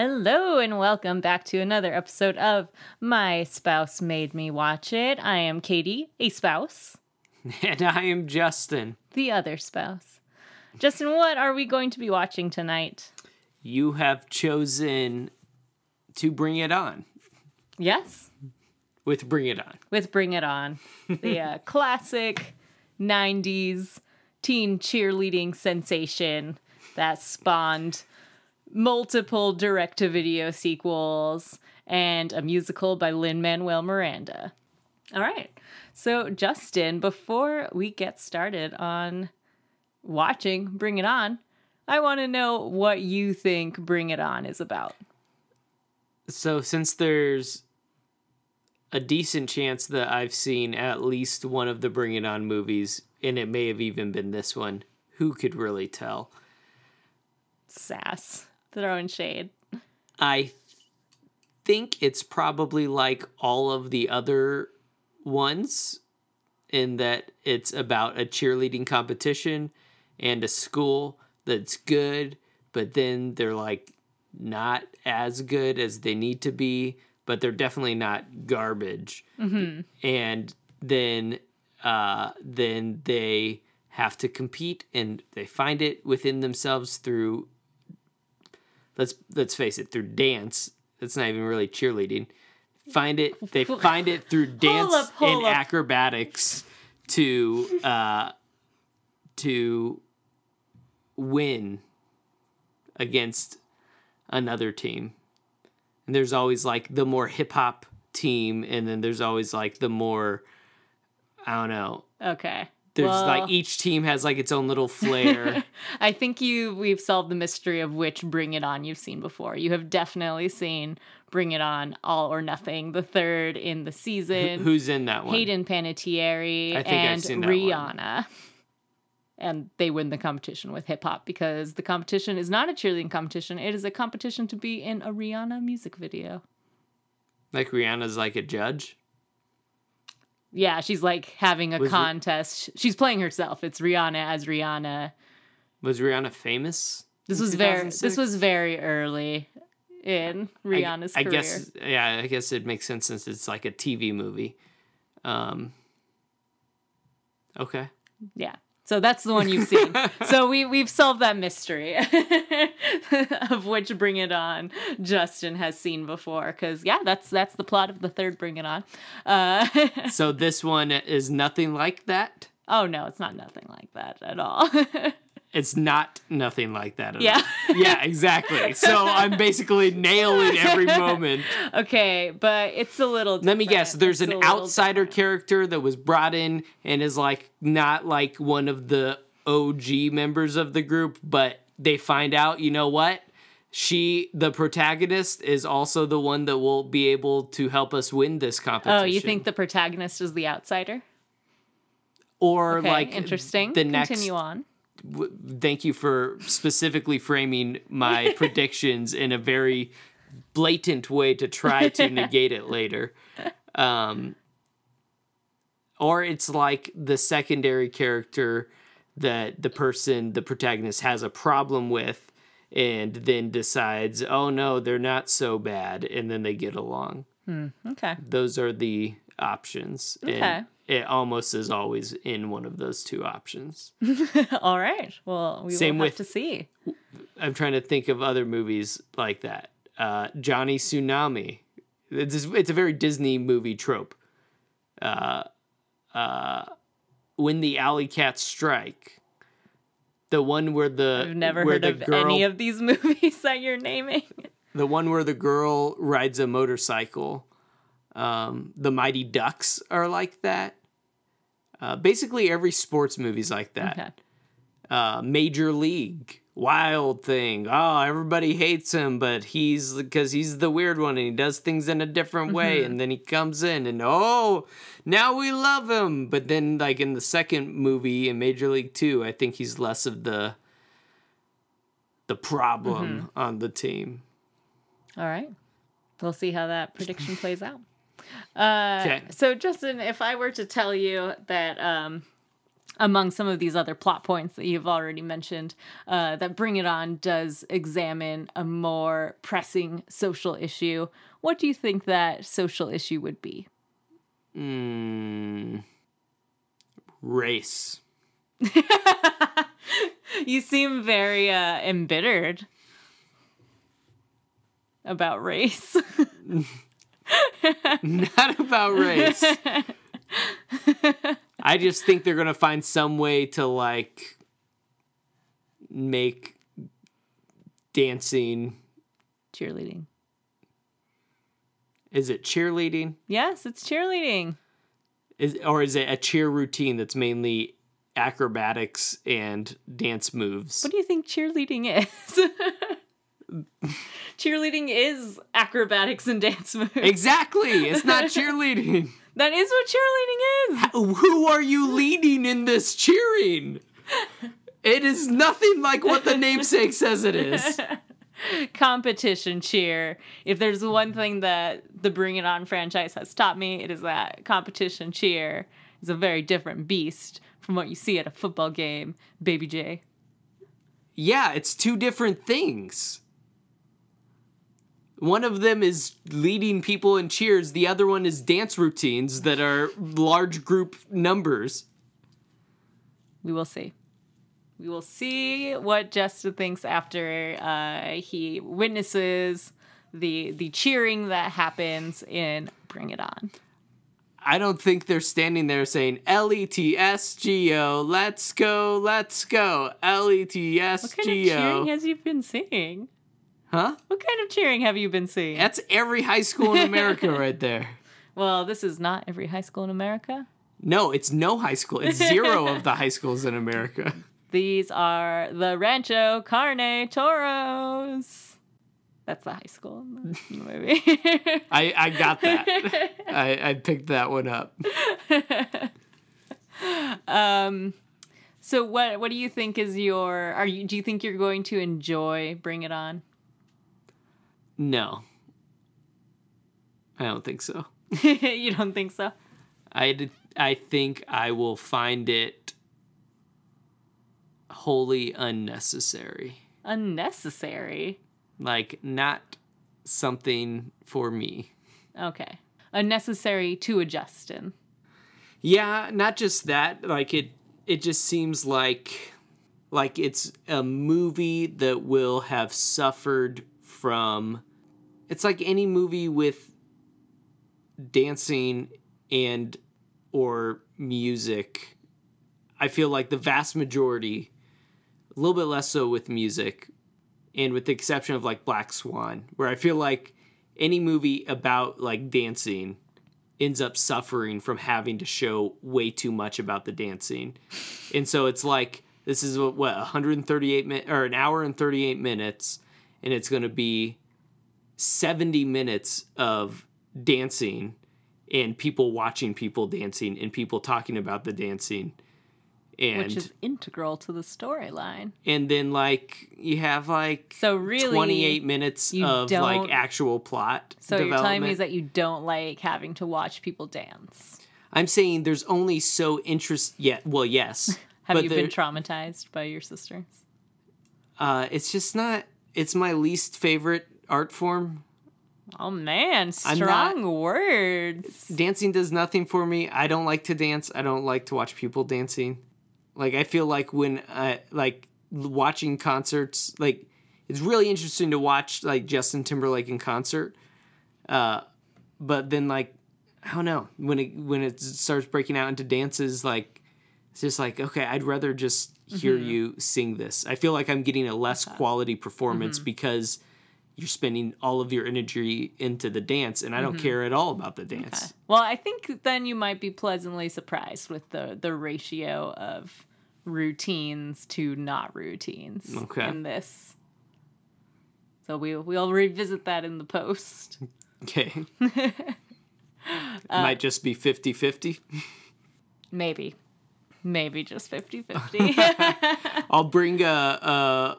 Hello and welcome back to another episode of My Spouse Made Me Watch It. I am Katie, a spouse. And I am Justin, the other spouse. Justin, what are we going to be watching tonight? You have chosen to Bring It On. Yes. With Bring It On. With Bring It On. The classic 90s teen cheerleading sensation that spawned multiple direct-to-video sequels, and a musical by Lin-Manuel Miranda. All right. So, Justin, before we get started on watching Bring It On, I want to know what you think Bring It On is about. So, since there's a decent chance that I've seen at least one of the Bring It On movies, and it may have even been this one, who could really tell? Sass. Throwing shade. I think it's probably like all of the other ones in that it's about a cheerleading competition and a school that's good, but then they're like not as good as they need to be, but they're definitely not garbage. Mm-hmm. And then they have to compete and they find it within themselves through Let's face it, through dance. That's not even really cheerleading. They find it through dance hold up. Acrobatics to win against another team. And there's always like the more hip hop team, and then there's always like the more, I don't know. Okay. There's like each team has like its own little flair. I think we've solved the mystery of which Bring It On you've seen before. You have definitely seen Bring It On All or Nothing, the third in the season. Who's in that one? Hayden Panettiere and Rihanna. And they win the competition with hip hop because the competition is not a cheerleading competition. It is a competition to be in a Rihanna music video. Like Rihanna's like a judge? Yeah, she's like having a contest. She's playing herself. It's Rihanna as Rihanna. Was Rihanna famous? This was very early in Rihanna's career. I guess it makes sense since it's like a TV movie. Okay. Yeah. So that's the one you've seen. So we've solved that mystery of which Bring It On Justin has seen before. Because, yeah, that's the plot of the third Bring It On. So this one is nothing like that? Oh, no, it's not nothing like that at all. It's not nothing like that at all. Yeah, exactly. So I'm basically nailing every moment. Okay, but it's a little different. Let me guess. There's an outsider character that was brought in and is like not like one of the OG members of the group, but they find out, you know what? The protagonist, is also the one that will be able to help us win this competition. Oh, you think the protagonist is the outsider? Or okay, like interesting. The next. Continue on. Thank you for specifically framing my predictions in a very blatant way to try to negate it later. Or it's like the secondary character that the protagonist has a problem with and then decides, oh no, they're not so bad. And then they get along. Okay. Those are the options. Okay. And it almost is always in one of those two options. All right. Well, we'll have to see. I'm trying to think of other movies like that. Johnny Tsunami. It's a very Disney movie trope. When the Alley Cats Strike. The one where the I've never heard of girl, any of these movies that you're naming. The one where the girl rides a motorcycle. The Mighty Ducks are like that. Basically, every sports movie's like that. Okay. Major League, Wild Thing. Oh, everybody hates him, but because he's the weird one and he does things in a different way. And then he comes in and now we love him. But then, like in the second movie in Major League 2, I think he's less of the problem on the team. All right, we'll see how that prediction plays out. Okay. So, Justin, if I were to tell you that among some of these other plot points that you've already mentioned, that Bring It On does examine a more pressing social issue. What do you think that social issue would be? Race. You seem very embittered about race. Not about race. I just think they're gonna find some way to like make dancing cheerleading. Is it cheerleading? Yes, it's cheerleading. Is it a cheer routine that's mainly acrobatics and dance moves? What do you think cheerleading is? Cheerleading is acrobatics and dance moves. Exactly. It's not cheerleading. That is what cheerleading is. Who are you leading in this cheering? It is nothing like what the namesake says it is. Competition cheer. If there's one thing that the Bring It On franchise has taught me, it is that competition cheer is a very different beast from what you see at a football game, Baby J. Yeah, it's two different things. One of them is leading people in cheers. The other one is dance routines that are large group numbers. We will see. We will see what Justin thinks after he witnesses the cheering that happens in Bring It On. I don't think they're standing there saying, L-E-T-S-G-O, let's go, L-E-T-S-G-O. What kind of cheering has you been seeing? Huh? What kind of cheering have you been seeing? That's every high school in America right there. Well, this is not every high school in America. No, it's no high school. It's zero of the high schools in America. These are the Rancho Carne Toros. That's the high school in the movie. I got that. I picked that one up. So what do you think is your? Do you think you're going to enjoy Bring It On? No. I don't think so. You don't think so? I think I will find it wholly unnecessary. Unnecessary? Like, not something for me. Okay. Unnecessary to a Justin. Yeah, not just that. Like, it just seems like it's a movie that will have suffered from... It's like any movie with dancing and or music. I feel like the vast majority, a little bit less so with music, and with the exception of like Black Swan, where I feel like any movie about like dancing ends up suffering from having to show way too much about the dancing. And so it's like, this is what 138 minutes or an hour and 38 minutes. And it's going to be 70 minutes of dancing and people watching people dancing and people talking about the dancing. And, which is integral to the storyline. And then, like, you have, like, so really, 28 minutes of, like, actual plot development. So you're telling me is that you don't like having to watch people dance? I'm saying there's only so interest... Yeah, well, yes. Have you been traumatized by your sisters? It's just not... It's my least favorite art form. Oh, man. Strong words. Dancing does nothing for me. I don't like to dance. I don't like to watch people dancing. Like, I feel like when I, like, watching concerts, like, it's really interesting to watch, like, Justin Timberlake in concert. But then, like, I don't know, when it starts breaking out into dances, like, it's just like, okay, I'd rather just hear you sing this. I feel like I'm getting a less quality performance because you're spending all of your energy into the dance, and I don't care at all about the dance. Okay. Well, I think then you might be pleasantly surprised with the ratio of routines to not routines in this. So we'll revisit that in the post. Okay. Might just be 50-50. Maybe just 50-50. I'll bring a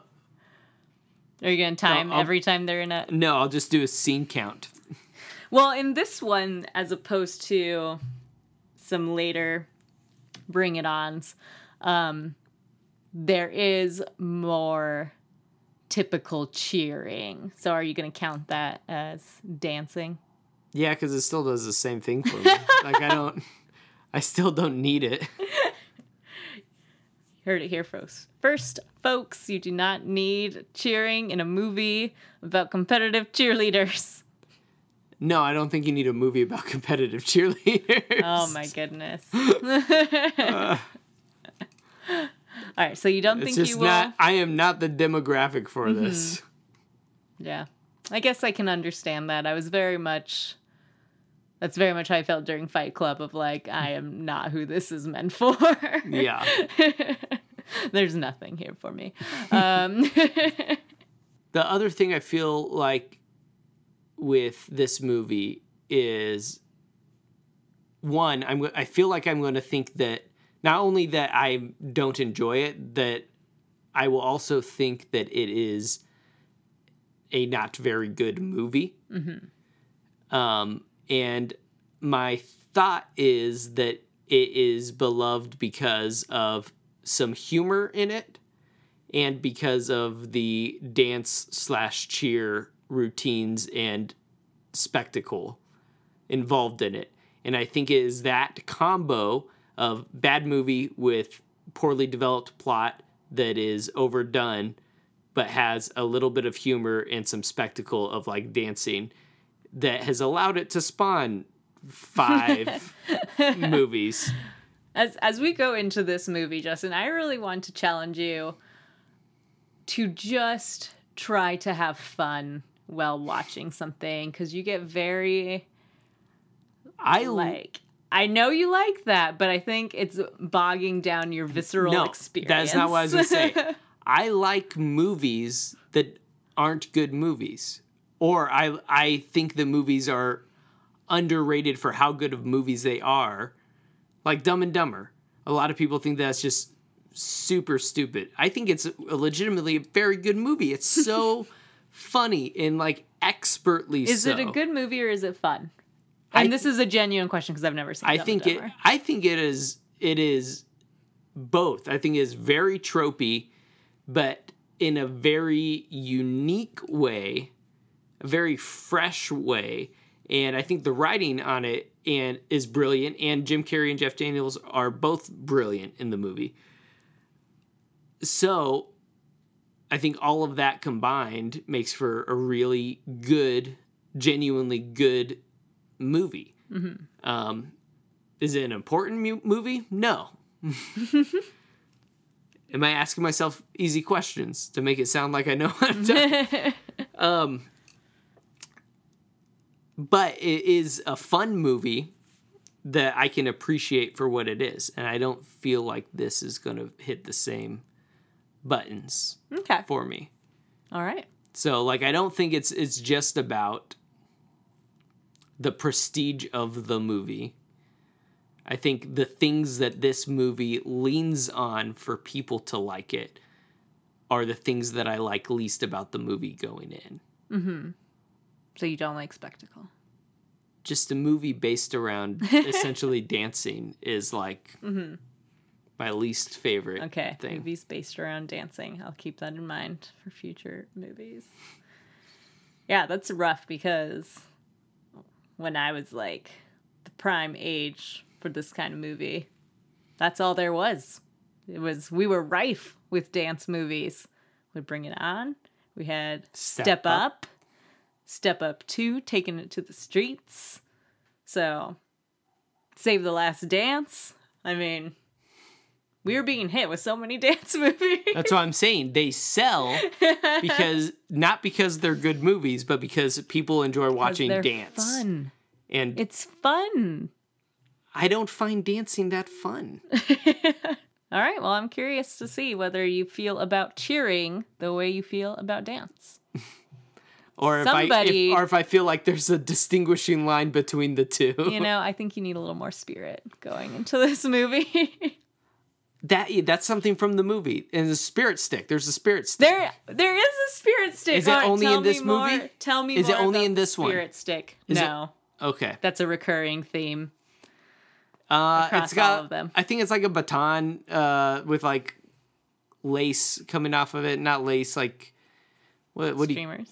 Are you going to time every time they're in a... No, I'll just do a scene count. Well, in this one, as opposed to some later Bring It Ons, There is more typical cheering. So are you going to count that as dancing? Yeah, because it still does the same thing for me. Like, I still don't need it. Heard it here, folks. First, folks, you do not need cheering in a movie about competitive cheerleaders. No, I don't think you need a movie about competitive cheerleaders. Oh, my goodness. All right, so you don't think you will? I am not the demographic for this. Yeah. I guess I can understand that. That's very much how I felt during Fight Club, of like, I am not who this is meant for. Yeah. There's nothing here for me. The other thing I feel like with this movie is, one, I feel like I'm going to think that not only that I don't enjoy it, that I will also think that it is a not very good movie. Mm-hmm. And my thought is that it is beloved because of some humor in it and because of the dance/cheer routines and spectacle involved in it. And I think it is that combo of bad movie with poorly developed plot that is overdone but has a little bit of humor and some spectacle of, like, dancing that has allowed it to spawn 5 movies. As we go into this movie, Justin, I really want to challenge you to just try to have fun while watching something, because you get very... I know you like that, but I think it's bogging down your visceral experience. No, that's not what I was going to say. I like movies that aren't good movies. Or I think the movies are underrated for how good of movies they are. Like Dumb and Dumber. A lot of people think that's just super stupid. I think it's legitimately a very good movie. It's so funny and, like, expertly so. Is it a good movie or is it fun? And this is a genuine question because I've never seen Dumb and Dumber. I think it is both. I think it is very tropey, but in a very unique way, a very fresh way. And I think the writing on it is brilliant. And Jim Carrey and Jeff Daniels are both brilliant in the movie. So I think all of that combined makes for a really good, genuinely good movie. Mm-hmm. Is it an important movie? No. Am I asking myself easy questions to make it sound like I know what I'm doing? But it is a fun movie that I can appreciate for what it is. And I don't feel like this is going to hit the same buttons for me. All right. So, like, I don't think it's just about the prestige of the movie. I think the things that this movie leans on for people to like it are the things that I like least about the movie going in. Mm-hmm. So you don't like spectacle? Just a movie based around essentially dancing is, like, my least favorite thing. Movies based around dancing. I'll keep that in mind for future movies. Yeah, that's rough, because when I was, like, the prime age for this kind of movie, that's all there was. We were rife with dance movies. We'd Bring It On. We had Step Up. Step Up 2, Taking It to the Streets. So, Save the Last Dance. I mean, we were being hit with so many dance movies. That's what I'm saying. They sell because, not because they're good movies, but because people enjoy watching dance. It's fun. And it's fun. I don't find dancing that fun. All right, well, I'm curious to see whether you feel about cheering the way you feel about dance. Or if I feel like there's a distinguishing line between the two. You know, I think you need a little more spirit going into this movie. That's something from the movie. And the spirit stick. There's a spirit stick. There is a spirit stick. Is it only in this movie? Tell me more. Is it only in this one? Spirit stick. No. Okay. That's a recurring theme. It's got all of them. I think it's like a baton with like lace coming off of it. Not lace, like what streamers.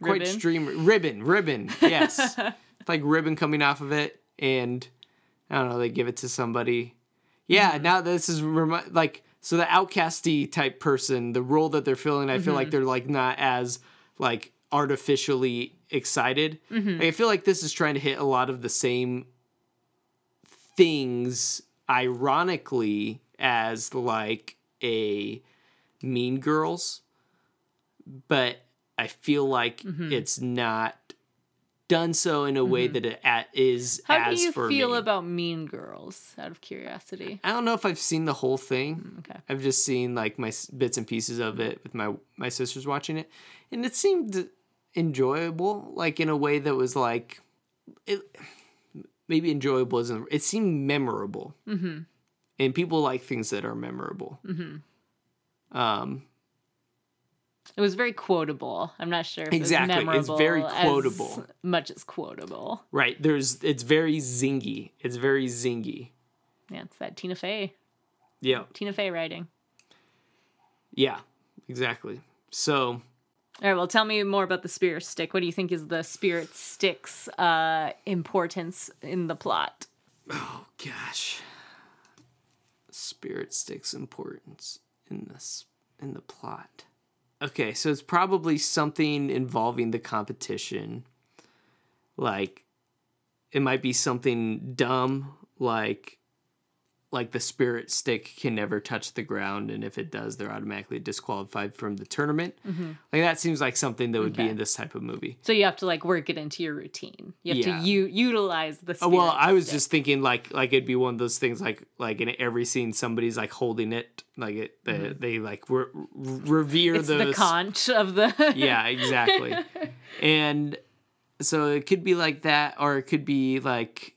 Quite streamer. Ribbon. Yes. It's like ribbon coming off of it, and I don't know. They give it to somebody. Yeah. Mm-hmm. Now this is like so the outcasty type person. The role that they're filling, I feel like they're like not as like artificially excited. Mm-hmm. Like, I feel like this is trying to hit a lot of the same things, ironically, as like a Mean Girls, but I feel like it's not done so in a way that it is. How as do you for feel me. About Mean Girls? Out of curiosity, I don't know if I've seen the whole thing. Okay, I've just seen like my bits and pieces of it with my sisters watching it, and it seemed enjoyable, like in a way that was like it. Maybe enjoyable isn't. It seemed memorable, and people like things that are memorable. Mm-hmm. It was very quotable. I'm not sure if exactly. It was memorable. It's very quotable. As much as quotable. Right. It's very zingy. It's very zingy. Yeah, it's that Tina Fey. Yeah. Tina Fey writing. Yeah, exactly. So. All right, well, tell me more about the spirit stick. What do you think is the spirit stick's importance in the plot? Oh, gosh. Spirit stick's importance in the plot. Okay, so it's probably something involving the competition. Like, it might be something dumb, like the spirit stick can never touch the ground, and if it does, they're automatically disqualified from the tournament. Mm-hmm. Like, that seems like something that would be in this type of movie. So you have to, like, work it into your routine. You have to utilize the spirit stick. I was just thinking, like it'd be one of those things, like in every scene, somebody's, like, holding it. Like, they like, revere it's the conch of the... Yeah, exactly. And so it could be like that, or it could be, like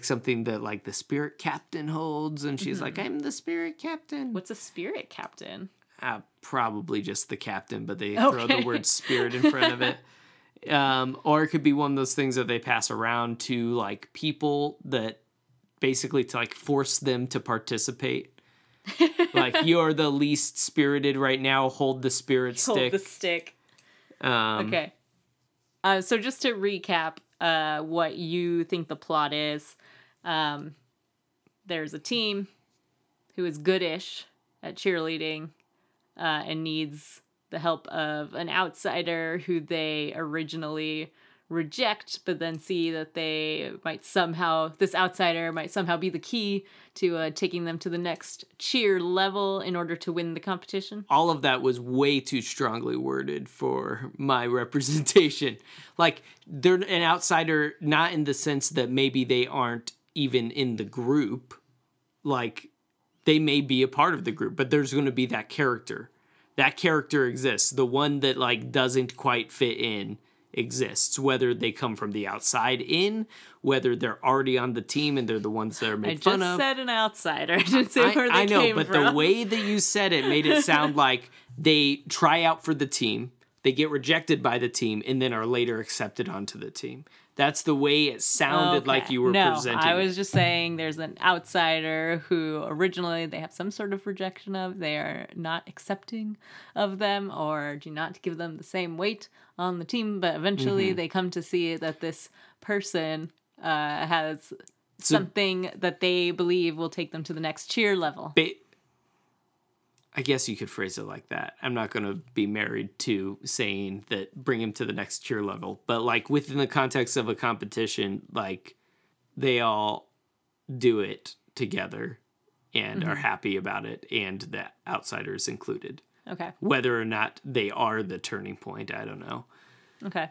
something that like the spirit captain holds, and she's like, "I'm the spirit captain." What's a spirit captain? Probably just the captain, but they throw the word "spirit" in front of it. Or it could be one of those things that they pass around to like people that basically to like force them to participate. Like, you're the least spirited right now. Hold the spirit stick. Hold the stick. Okay. So just to recap. What you think the plot is. There's a team who is goodish at cheerleading and needs the help of an outsider who they originally reject, but then see that this outsider might somehow be the key to taking them to the next cheer level in order to win the competition. All of that was way too strongly worded for my representation. Like, they're an outsider, not in the sense that maybe they aren't even in the group. Like, they may be a part of the group, but there's going to be that character. That character exists. The one that, like, doesn't quite fit in exists, whether they come from the outside in, whether they're already on the team and they're the ones that are made fun of. I just said an outsider. I didn't say where they came from. I know, but the way that you said it made it sound like they try out for the team, they get rejected by the team, and then are later accepted onto the team. That's the way it sounded like you were presenting. No, I was just saying there's an outsider who originally they have some sort of rejection of. They are not accepting of them or do not give them the same weight on the team. But eventually they come to see that this person has something that they believe will take them to the next cheer level. I guess you could phrase it like that. I'm not going to be married to saying that bring him to the next cheer level. But, like, within the context of a competition, like, they all do it together and are happy about it, and the outsiders included. Okay. Whether or not they are the turning point, I don't know. Okay.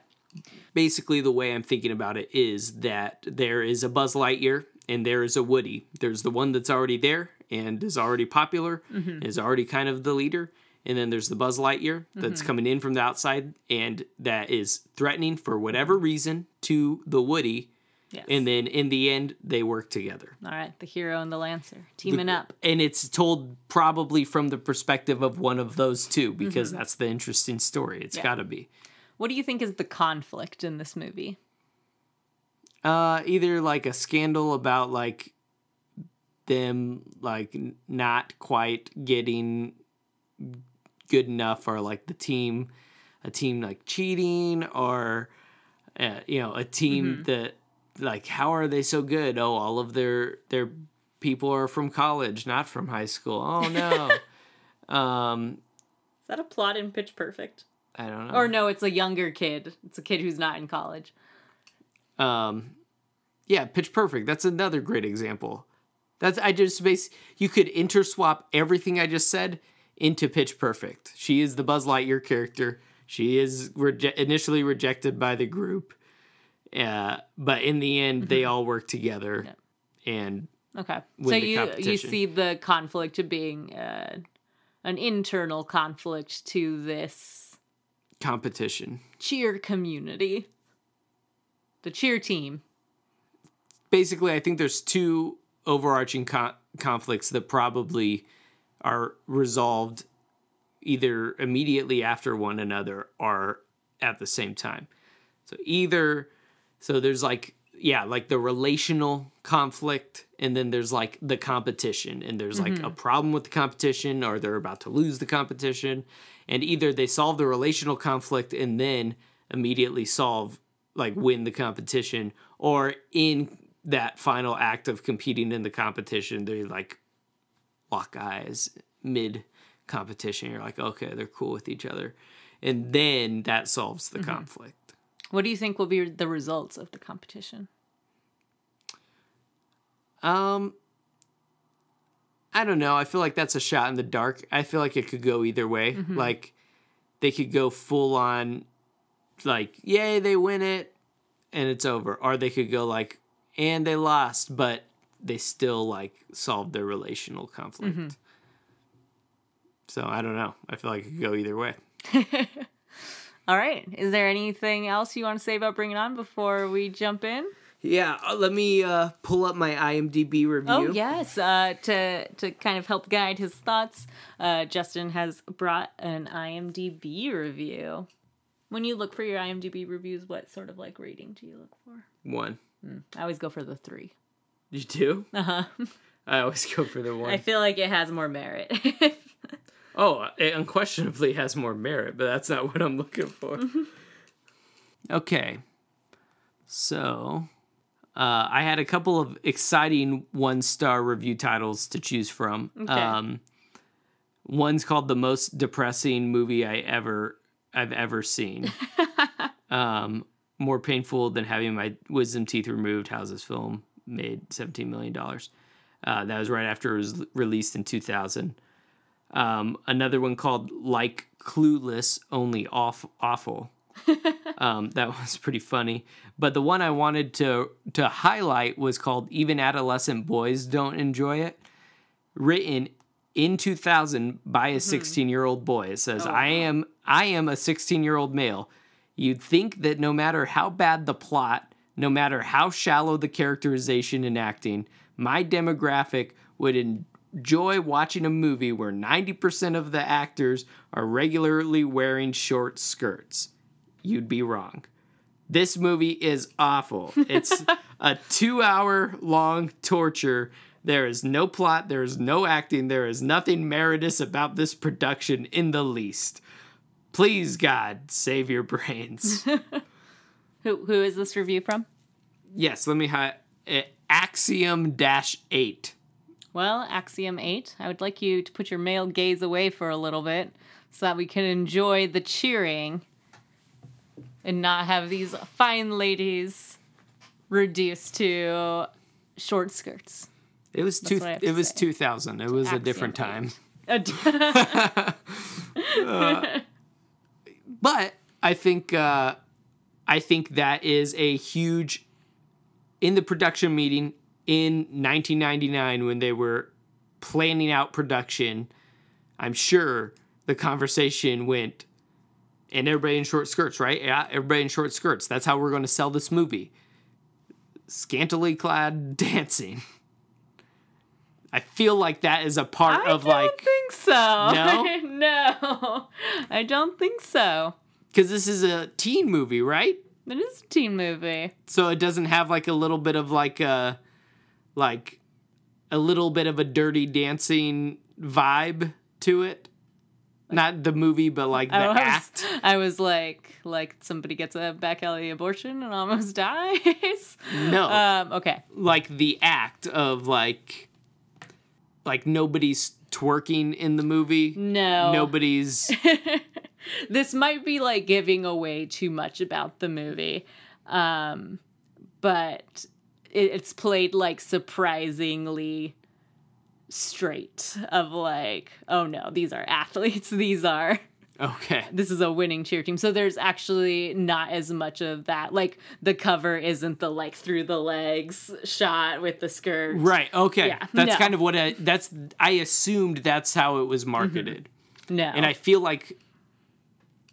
Basically, the way I'm thinking about it is that there is a Buzz Lightyear and there is a Woody. There's the one that's already there and is already popular, is already kind of the leader. And then there's the Buzz Lightyear that's coming in from the outside and that is threatening for whatever reason to the Woody. Yes. And then in the end, they work together. All right, the hero and the lancer teaming up. And it's told probably from the perspective of one of those two because that's the interesting story. It's got to be. What do you think is the conflict in this movie? Either like a scandal about like them like not quite getting good enough, or like a team like cheating, or a team that like, how are they so good? Oh, all of their people are from college, not from high school. Oh no. Is that a plot in Pitch Perfect? I don't know. Or no, it's a younger kid. It's a kid who's not in college. Yeah, Pitch Perfect. That's another great example. You could interswap everything I just said into Pitch Perfect. She is the Buzz Lightyear character. She is initially rejected by the group, but in the end, they all work together and win the competition. So you see the conflict to being an internal conflict to this competition cheer community, the cheer team. Basically, I think there's two overarching conflicts that probably are resolved either immediately after one another or at the same time. So there's like the relational conflict, and then there's like the competition, and there's like a problem with the competition, or they're about to lose the competition, and either they solve the relational conflict and then immediately win the competition, or in that final act of competing in the competition, they like lock eyes mid competition. You're like, okay, they're cool with each other. And then that solves the conflict. What do you think will be the results of the competition? I don't know. I feel like that's a shot in the dark. I feel like it could go either way. Like they could go full on like, yay, they win it and it's over. Or they could go like, and they lost, but they still like solved their relational conflict. So I don't know. I feel like it could go either way. All right. Is there anything else you want to say about Bring It On before we jump in? Yeah. Let me pull up my IMDb review. Oh, yes. To kind of help guide his thoughts, Justin has brought an IMDb review. When you look for your IMDb reviews, what sort of like rating do you look for? 1. I always go for the 3. You do? I always go for the 1. I feel like it has more merit. Oh, it unquestionably has more merit, but that's not what I'm looking for. Okay. So, I had a couple of exciting 1-star review titles to choose from. Okay. One's called The Most Depressing Movie I've Ever Seen. More painful than having my wisdom teeth removed. How's this film made $17 million? That was right after it was released in 2000. Another one called Like Clueless, Only Awful. That was pretty funny. But the one I wanted to highlight was called Even Adolescent Boys Don't Enjoy It. Written in 2000 by a 16-year-old boy. It says, I am a 16-year-old male. You'd think that no matter how bad the plot, no matter how shallow the characterization and acting, my demographic would enjoy watching a movie where 90% of the actors are regularly wearing short skirts. You'd be wrong. This movie is awful. It's a 2-hour long torture. There is no plot. There is no acting. There is nothing meritorious about this production in the least. Please, God, save your brains. Who is this review from? Yes, let me Axiom-8. Well, Axiom-8, I would like you to put your male gaze away for a little bit so that we can enjoy the cheering and not have these fine ladies reduced to short skirts. It was 2000. It was Axiom a different time. But I think that is a huge in the production meeting in 1999 when they were planning out production. I'm sure the conversation went, and everybody in short skirts, right? Yeah, everybody in short skirts. That's how we're going to sell this movie. Scantily clad dancing. I feel like that is a part of like... I don't think so. No? No. I don't think so. Because this is a teen movie, right? It is a teen movie. So it doesn't have like a little bit of like a little bit of a Dirty Dancing vibe to it. Not the movie, but like the act. I was like somebody gets a back alley abortion and almost dies. No. Okay. Like the act of like nobody's twerking in the movie. No. Nobody's. This might be like giving away too much about the movie. But it's played like surprisingly straight of like, oh no, these are athletes. These are. Okay. This is a winning cheer team. So there's actually not as much of that. Like the cover isn't the like through the legs shot with the skirt. Right. Okay. Yeah. That's kind of what I assumed that's how it was marketed. Mm-hmm. No. And I feel like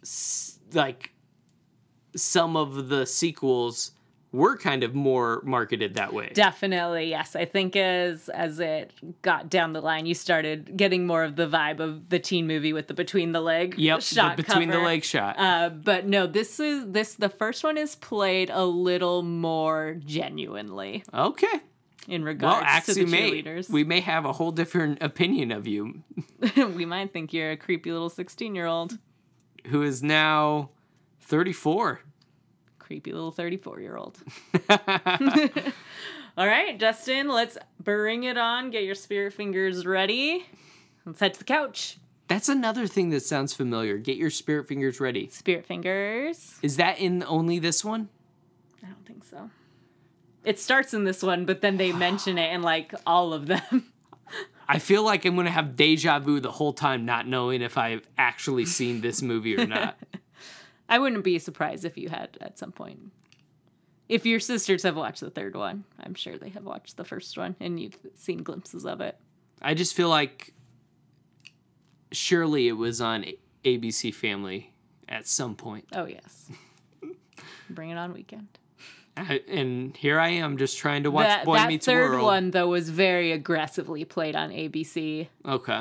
some of the sequels were kind of more marketed that way. Definitely, yes. I think as it got down the line, you started getting more of the vibe of the teen movie with the between the leg shot. The between the leg shot. But no, this is the first one is played a little more genuinely. Okay. In regards to the cheerleaders. We may have a whole different opinion of you. We might think you're a creepy little 16-year-old. Who is now 34. Creepy little 34-year-old. All right, Justin, let's bring it on. Get your spirit fingers ready. Let's head to the couch. That's another thing that sounds familiar. Get your spirit fingers ready. Spirit fingers. Is that in only this one? I don't think so. It starts in this one, but then they mention it in, like, all of them. I feel like I'm going to have deja vu the whole time not knowing if I've actually seen this movie or not. I wouldn't be surprised if you had at some point. If your sisters have watched the third one, I'm sure they have watched the first one and you've seen glimpses of it. I just feel like surely it was on ABC Family at some point. Oh, yes. Bring it on weekend. And here I am just trying to watch Boy Meets World. That third one, though, was very aggressively played on ABC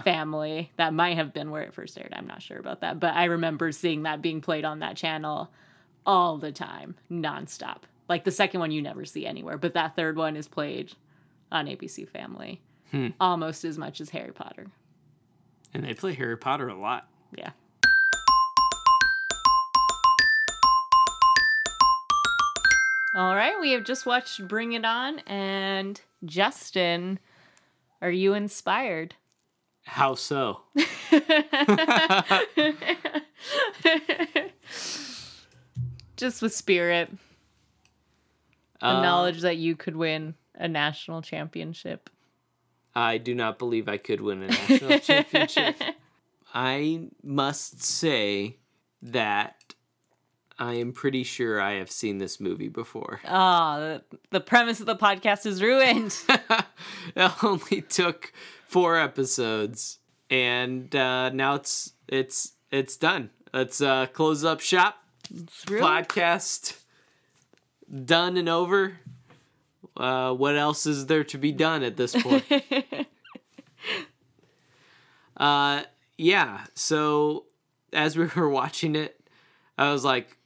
Family. That might have been where it first aired. I'm not sure about that. But I remember seeing that being played on that channel all the time, nonstop. Like, the second one you never see anywhere. But that third one is played on ABC Family almost as much as Harry Potter. And they play Harry Potter a lot. Yeah. All right, we have just watched Bring It On, and Justin, are you inspired? How so? Just with spirit. The knowledge that you could win a national championship. I do not believe I could win a national championship. I must say that I am pretty sure I have seen this movie before. Oh, the premise of the podcast is ruined. It only took 4 episodes, and now it's done. Let's close up shop. Podcast done and over. What else is there to be done at this point? Yeah. So as we were watching it, I was like,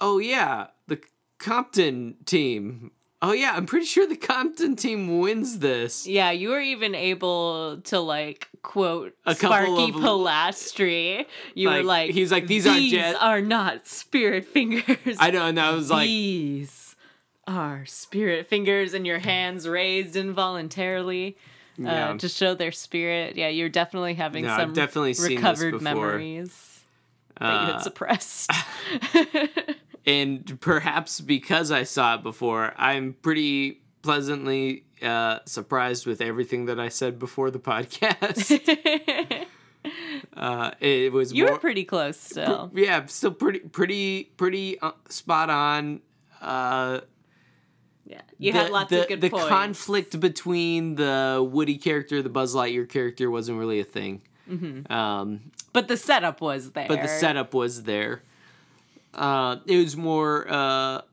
oh, yeah, the Compton team. Oh, yeah, I'm pretty sure the Compton team wins this. Yeah, you were even able to, like, quote Sparky Pilastri. You were like, he's like, these are not spirit fingers. I know, and I was like, these are spirit fingers, and your hands raised involuntarily to show their spirit. Yeah, you're definitely having some recovered memories that you had suppressed. And perhaps because I saw it before, I'm pretty pleasantly surprised with everything that I said before the podcast. It was you were pretty close still. Still pretty spot on. Yeah, had lots of good points. The conflict between the Woody character, the Buzz Lightyear character, wasn't really a thing. Mm-hmm. But the setup was there. It was more a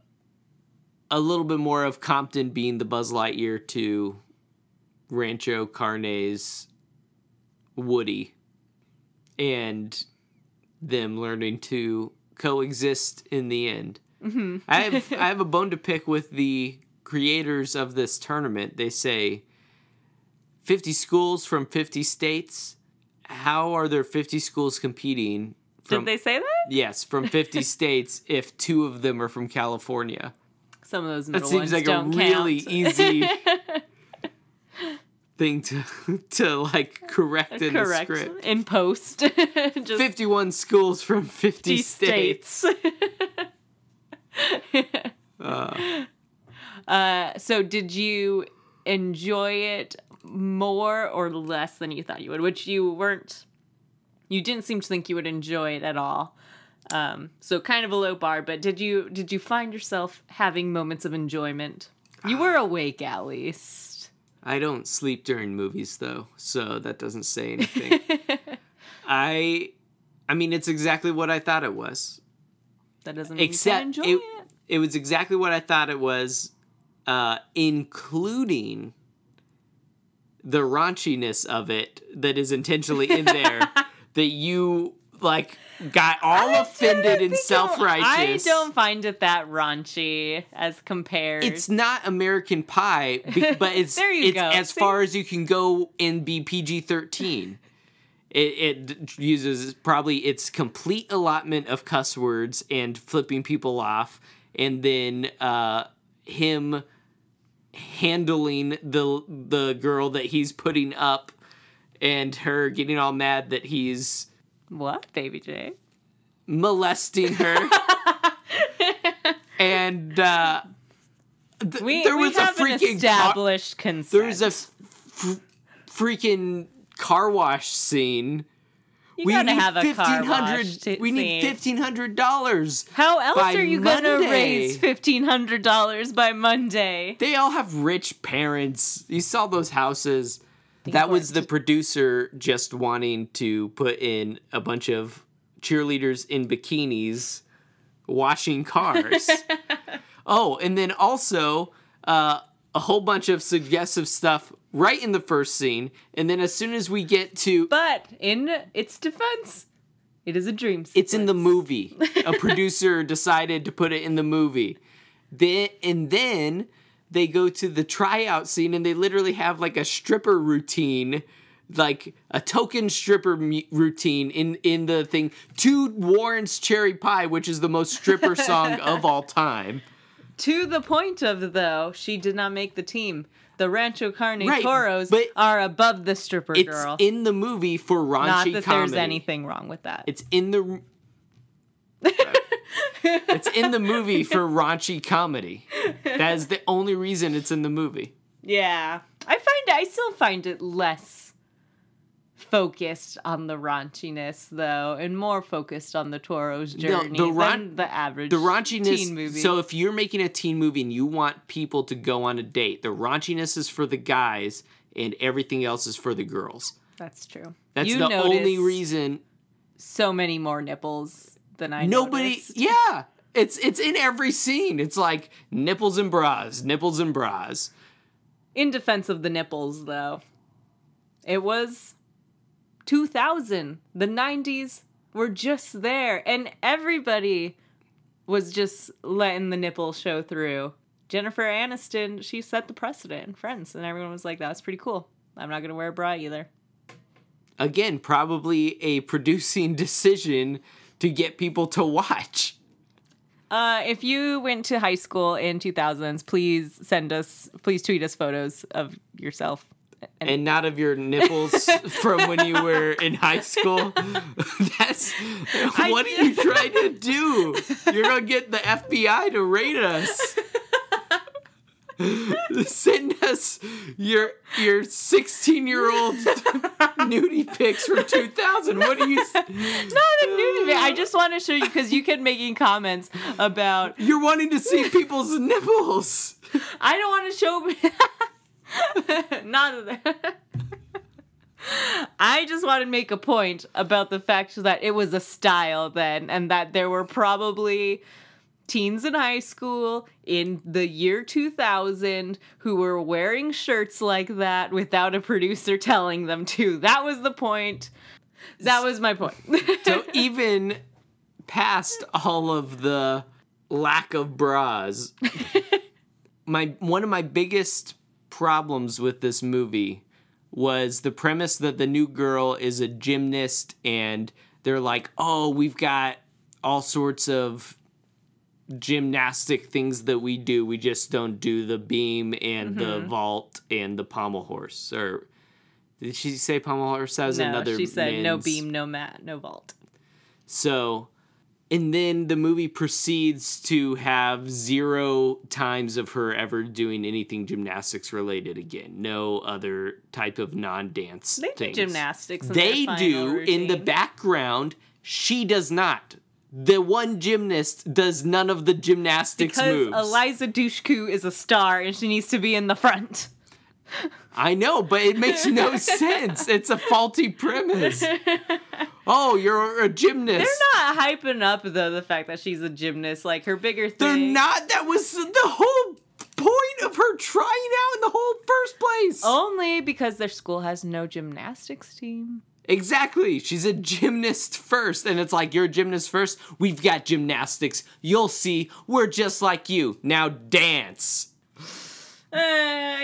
little bit more of Compton being the Buzz Lightyear to Rancho Carne's Woody, and them learning to coexist in the end. Mm-hmm. I have a bone to pick with the creators of this tournament. They say 50 schools from 50 states. How are there 50 schools competing? Did they say that? Yes, from 50 states if two of them are from California. Some of those middle ones don't count. That seems like a really easy thing to correct in the script. In post. Just 51 schools from 50 states. So did you enjoy it more or less than you thought you would? Which you weren't... You didn't seem to think you would enjoy it at all. So kind of a low bar, but did you find yourself having moments of enjoyment? You were awake, at least. I don't sleep during movies, though, so that doesn't say anything. I mean, it's exactly what I thought it was. That doesn't mean you can't enjoy it. It was exactly what I thought it was, including the raunchiness of it that is intentionally in there. That you, got all offended and self-righteous. I don't find it that raunchy as compared. It's not American Pie, but it's as far as you can go and be PG-13. It uses probably its complete allotment of cuss words and flipping people off. And then him handling the girl that he's putting up. And her getting all mad that he's... What, Baby J? Molesting her. And there was a freaking... established consent. There was a freaking car wash scene. We gotta have a car wash scene. We need $1,500. How else are you gonna raise $1,500 by Monday? They all have rich parents. You saw those houses... That was the producer just wanting to put in a bunch of cheerleaders in bikinis washing cars. Oh, and then also a whole bunch of suggestive stuff right in the first scene. And then as soon as we get to... But in its defense, it is a dream sequence. It's in the movie. A producer decided to put it in the movie. Then they go to the tryout scene and they literally have a stripper routine, a token stripper routine in the thing to Warren's Cherry Pie, which is the most stripper song of all time. To the point of, though, she did not make the team. The Rancho Carne Toros are above the stripper girl. It's in the movie for raunchy comedy. Not that there's anything wrong with that. It's in the movie for raunchy comedy. That is the only reason it's in the movie. Yeah. I still find it less focused on the raunchiness, though, and more focused on the Toro's journey than the average teen movie. So if you're making a teen movie and you want people to go on a date, the raunchiness is for the guys and everything else is for the girls. That's true. That's the only reason. So many more nipples. Noticed. Yeah, it's in every scene. It's nipples and bras, nipples and bras. In defense of the nipples, though, it was 2000. The 90s were just there, and everybody was just letting the nipple show through. Jennifer Aniston, she set the precedent in Friends, and everyone was like, "That's pretty cool. I'm not gonna wear a bra either." Again, probably a producing decision. To get people to watch. If you went to high school in 2000s, please tweet us photos of yourself. And not of your nipples from when you were in high school. What are you trying to do? You're going to get the FBI to raid us. Send us your 16-year-old nudie pics for 2000. What do you... Not a nudie pic. I just want to show you, because you kept making comments about... You're wanting to see people's nipples. I don't want to show... I just want to make a point about the fact that it was a style then, and that there were probably... teens in high school in the year 2000 who were wearing shirts like that without a producer telling them to. That was the point. That was my point. So even past all of the lack of bras. One of my biggest problems with this movie was the premise that the new girl is a gymnast, and they're like, oh, we've got all sorts of gymnastic things that we do. We just don't do the beam and the vault and the pommel horse. Or did she say pommel horse? That was another. She said no beam, no mat, no vault. So, and then the movie proceeds to have 0 times of her ever doing anything gymnastics related again. No other type of non-dance things. They do gymnastics. They do in the background. She does not. The one gymnast does none of the gymnastics moves. Because Eliza Dushku is a star and she needs to be in the front. I know, but it makes no sense. It's a faulty premise. Oh, you're a gymnast. They're not hyping up, though, the fact that she's a gymnast. Like, her bigger thing. They're not. That was the whole point of her trying out in the whole first place. Only because their school has no gymnastics team. Exactly. She's a gymnast first. And it's like, you're a gymnast first? We've got gymnastics. You'll see. We're just like you. Now dance.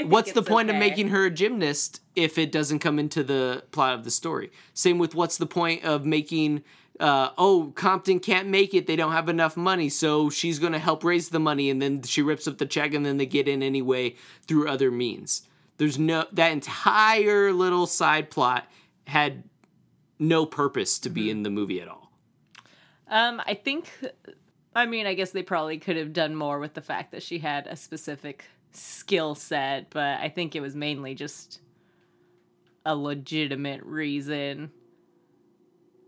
What's the point of making her a gymnast if it doesn't come into the plot of the story? Same with what's the point of making, Compton can't make it. They don't have enough money. So she's going to help raise the money. And then she rips up the check and then they get in anyway through other means. That entire little side plot had no purpose to be in the movie at all. I guess they probably could have done more with the fact that she had a specific skill set, but I think it was mainly just a legitimate reason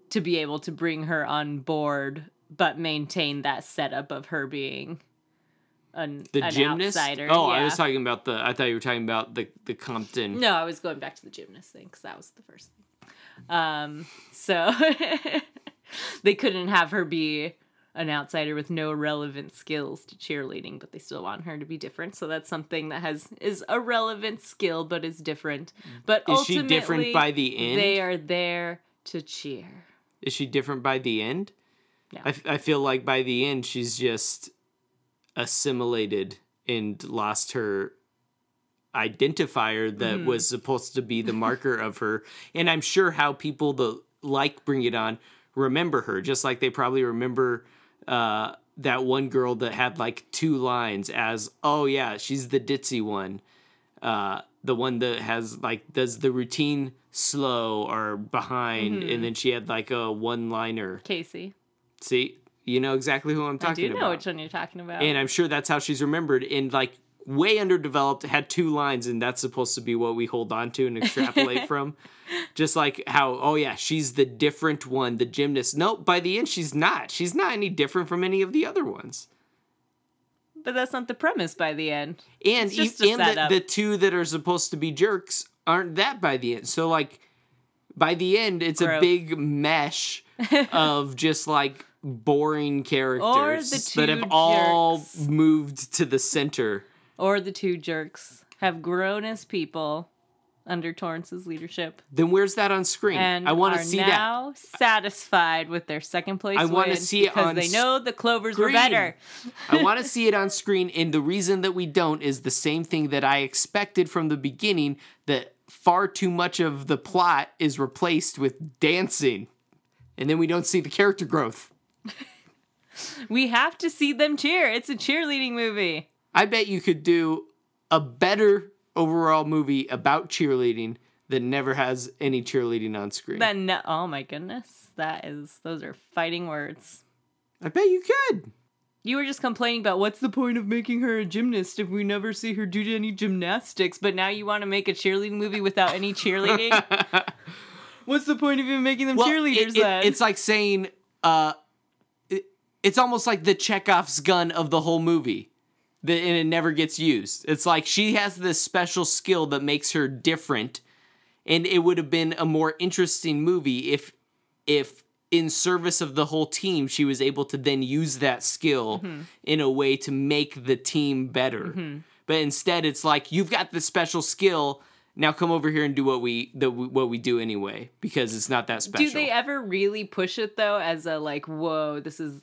to be able to bring her on board, but maintain that setup of her being an gymnast? Outsider. Oh, yeah. I thought you were talking about the Compton. No, I was going back to the gymnast thing because that was the first thing. So they couldn't have her be an outsider with no relevant skills to cheerleading, but they still want her to be different. So that's something that is a relevant skill, but is different. But is she different by the end? They are there to cheer. Is she different by the end? No. I feel like by the end she's just assimilated and lost her identifier that was supposed to be the marker of her. And I'm sure how people that like Bring It On remember her, just like they probably remember that one girl that had like 2 lines as, oh yeah, she's the ditzy one. The one that has like, does the routine slow or behind. And then she had like a one-liner. Casey. See, you know exactly who I'm talking about. I do know which one you're talking about. And I'm sure that's how she's remembered, and like way underdeveloped, had 2 lines, and that's supposed to be what we hold on to and extrapolate from. Just like how, oh yeah, she's the different one, the gymnast. Nope, by the end she's not. She's not any different from any of the other ones. But that's not the premise by the end. And the 2 that are supposed to be jerks aren't that by the end. So like, by the end, it's a big mesh of just like boring characters that have all moved to the center. Or the 2 jerks have grown as people under Torrance's leadership. Then where's that on screen? And I want to see that. And are now satisfied with their second place win. I want to see it on screen. Because they know the Clovers were better. I want to see it on screen. And the reason that we don't is the same thing that I expected from the beginning, that far too much of the plot is replaced with dancing. And then we don't see the character growth. We have to see them cheer. It's a cheerleading movie. I bet you could do a better overall movie about cheerleading that never has any cheerleading on screen. Oh my goodness, those are fighting words. I bet you could. You were just complaining about what's the point of making her a gymnast if we never see her do any gymnastics, but now you want to make a cheerleading movie without any cheerleading? What's the point of even making them cheerleaders then? It's like saying, it's almost like the Chekhov's gun of the whole movie. And it never gets used. It's like she has this special skill that makes her different, and it would have been a more interesting movie if in service of the whole team, she was able to then use that skill in a way to make the team better. But instead, it's like, you've got this special skill, now come over here and do what we do anyway, because it's not that special. Do they ever really push it, though, as a, like, whoa, this is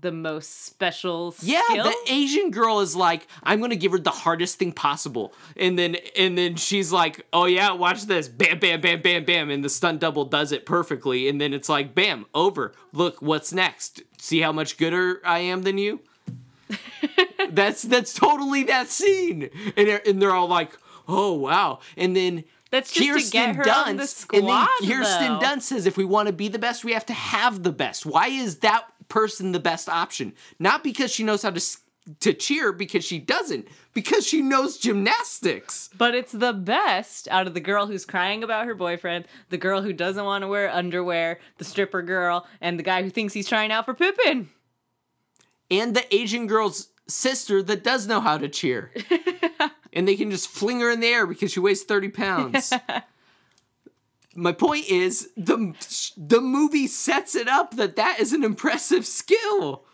the most special skill? Yeah, the Asian girl is like, I'm going to give her the hardest thing possible. And then she's like, oh yeah, watch this. Bam, bam, bam, bam, bam. And the stunt double does it perfectly. And then it's like, bam, over. Look, what's next? See how much gooder I am than you? That's totally that scene. And they're all like, oh, wow. And then... That's just Kirsten to get her Dunst, on the squad, and then Kirsten Dunst says, if we want to be the best, we have to have the best. Why is that person the best option? Not because she knows how to cheer, because she doesn't. Because she knows gymnastics. But it's the best out of the girl who's crying about her boyfriend, the girl who doesn't want to wear underwear, the stripper girl, and the guy who thinks he's trying out for Pippin. And the Asian girl's sister that does know how to cheer. And they can just fling her in the air because she weighs 30 pounds. My point is, the movie sets it up that is an impressive skill.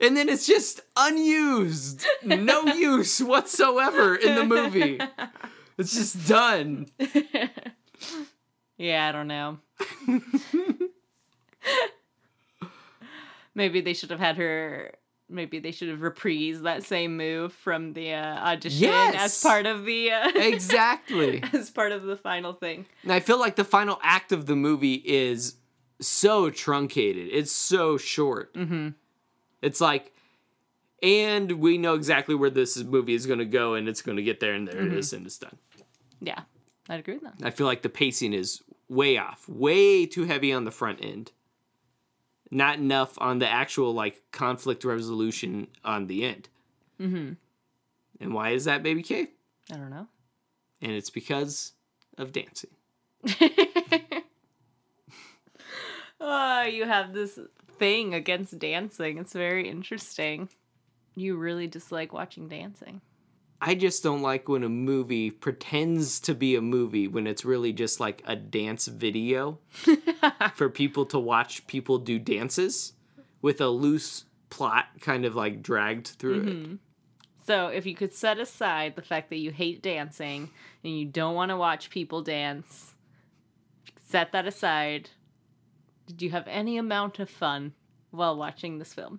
And then it's just unused. No use whatsoever in the movie. It's just done. Yeah, I don't know. Maybe they should have reprised that same move from the audition as part of the... Exactly. As part of the final thing. And I feel like the final act of the movie is so truncated. It's so short. Mm-hmm. It's like, and we know exactly where this movie is going to go, and it's going to get there, and there it is, and it's done. Yeah, I'd agree with that. I feel like the pacing is way off. Way too heavy on the front end. Not enough on the actual, conflict resolution on the end. Mm-hmm. And why is that, Baby K? I don't know. And it's because of dancing. Oh, you have this thing against dancing. It's very interesting. You really dislike watching dancing. I just don't like when a movie pretends to be a movie when it's really just like a dance video for people to watch people do dances with a loose plot kind of dragged through it. So if you could set aside the fact that you hate dancing and you don't want to watch people dance, set that aside. Did you have any amount of fun while watching this film?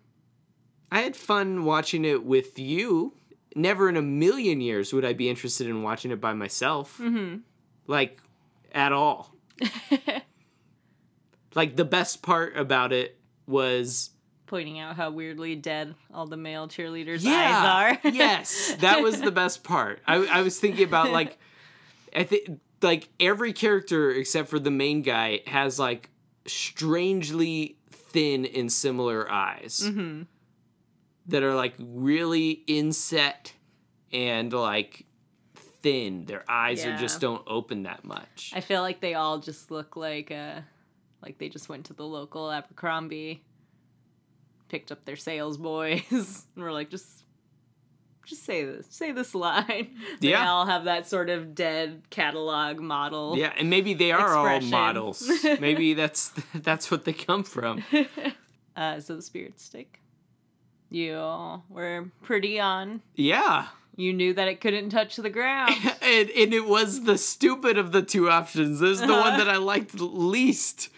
I had fun watching it with you. Never in a million years would I be interested in watching it by myself. Mm-hmm. At all. The best part about it was... pointing out how weirdly dead all the male cheerleaders' eyes are. Yes, that was the best part. I was thinking about, I think, every character except for the main guy has, strangely thin and similar eyes. Mm-hmm. That are really inset and thin. Their eyes just don't open that much. I feel like they all just look like they just went to the local Abercrombie, picked up their sales boys, and were like, just say this line. They all have that sort of dead catalog model. Yeah, and maybe they are expression. All models. Maybe that's what they come from. So the spirits stick. You were pretty on. Yeah. You knew that it couldn't touch the ground. And it was the stupid of the two options. This is the one that I liked least.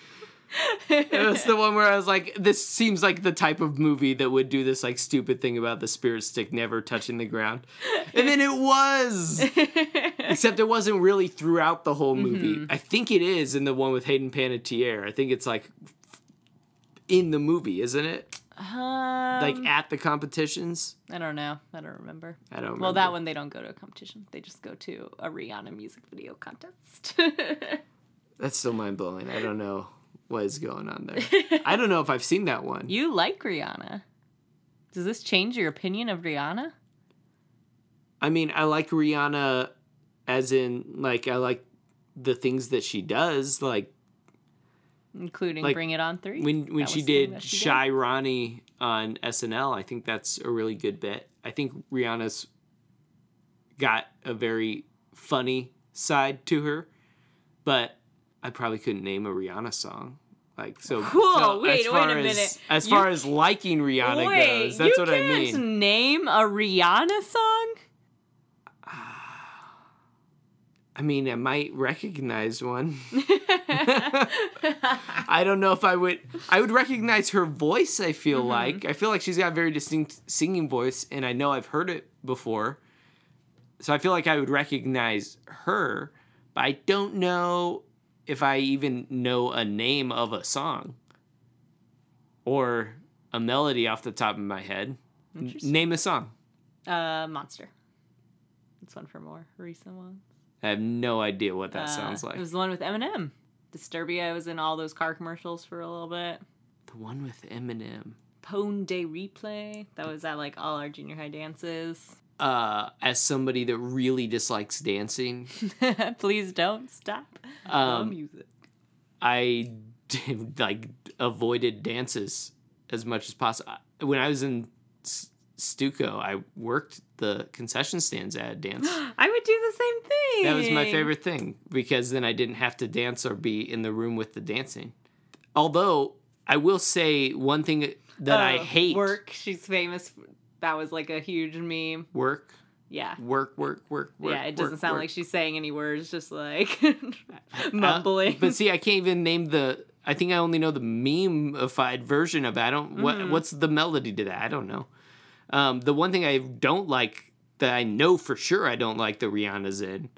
It was the one where I was like, this seems like the type of movie that would do this stupid thing about the spirit stick never touching the ground. And then it was. Except it wasn't really throughout the whole movie. Mm-hmm. I think it is in the one with Hayden Panettiere. I think it's in the movie, isn't it? At the competitions? I don't know. I don't remember. Well, that one, they don't go to a competition. They just go to a Rihanna music video contest. That's still mind-blowing. I don't know what is going on there. I don't know if I've seen that one. You like Rihanna. Does this change your opinion of Rihanna? I mean, I like Rihanna as in, I like the things that she does, including Bring It On 3. When she did Shy Ronnie on SNL, I think that's a really good bit. I think Rihanna's got a very funny side to her, but I probably couldn't name a Rihanna song. Wait a minute. As far as liking Rihanna goes, that's what I mean. You can't name a Rihanna song? I mean, I might recognize one. I don't know if I would recognize her voice, I feel mm-hmm. like. I feel like she's got a very distinct singing voice, and I know I've heard it before. So I feel like I would recognize her, but I don't know if I even know a name of a song or a melody off the top of my head. Name a song. Monster. That's one for more recent ones. I have no idea what that sounds like. It was the one with Eminem. Disturbia was in all those car commercials for a little bit. The one with Eminem. Pone de Replay. That was at like all our junior high dances. As somebody that really dislikes dancing. Please don't stop. No music. I like avoided dances as much as possible. When I was in Stuco, I worked the concession stands at a dance. I would do the same thing. That was my favorite thing, because then I didn't have to dance or be in the room with the dancing. Although, I will say one thing that I hate. Work, she's famous. That was like a huge meme. Work. Yeah. Work. Yeah, it doesn't sound like she's saying any words, just like mumbling. But see, I can't even name I think I only know the meme-ified version of it. What's the melody to that? I don't know. The one thing I don't like, that I know for sure I don't like that Rihanna's in,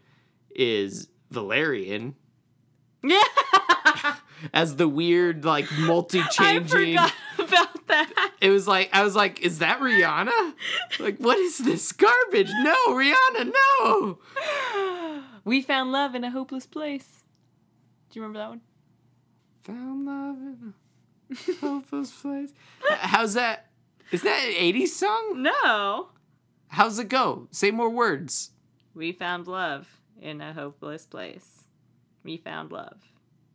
is Valerian. Yeah. As the weird, like, multi-changing. I forgot about that. It was like, I was like, is that Rihanna? Like, what is this garbage? No, Rihanna, no. We found love in a hopeless place. Do you remember that one? Found love in a hopeless place. How's that? Is that an 80s song? No. How's it go? Say more words. We found love in a hopeless place. We found love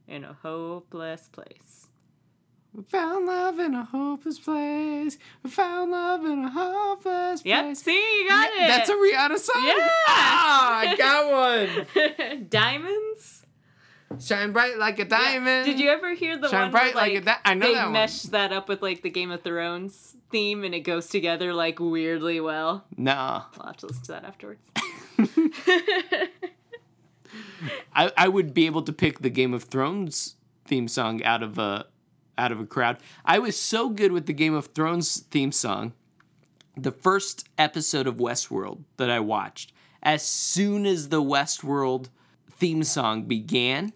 in a hopeless place. We found love in a hopeless place. We found love in a hopeless place. Yep, see, you got it. That's a Rihanna song? Yeah. Ah, I got one. Diamonds? Shine bright like a diamond. Yeah. Did you ever hear the Shine one where, like, I know they that mesh one. That up with, like, the Game of Thrones theme, and it goes together, like, weirdly well? No. I'll have to listen to that afterwards. I would be able to pick the Game of Thrones theme song out of a crowd. I was so good with the Game of Thrones theme song. The first episode of Westworld that I watched, as soon as the Westworld theme song began,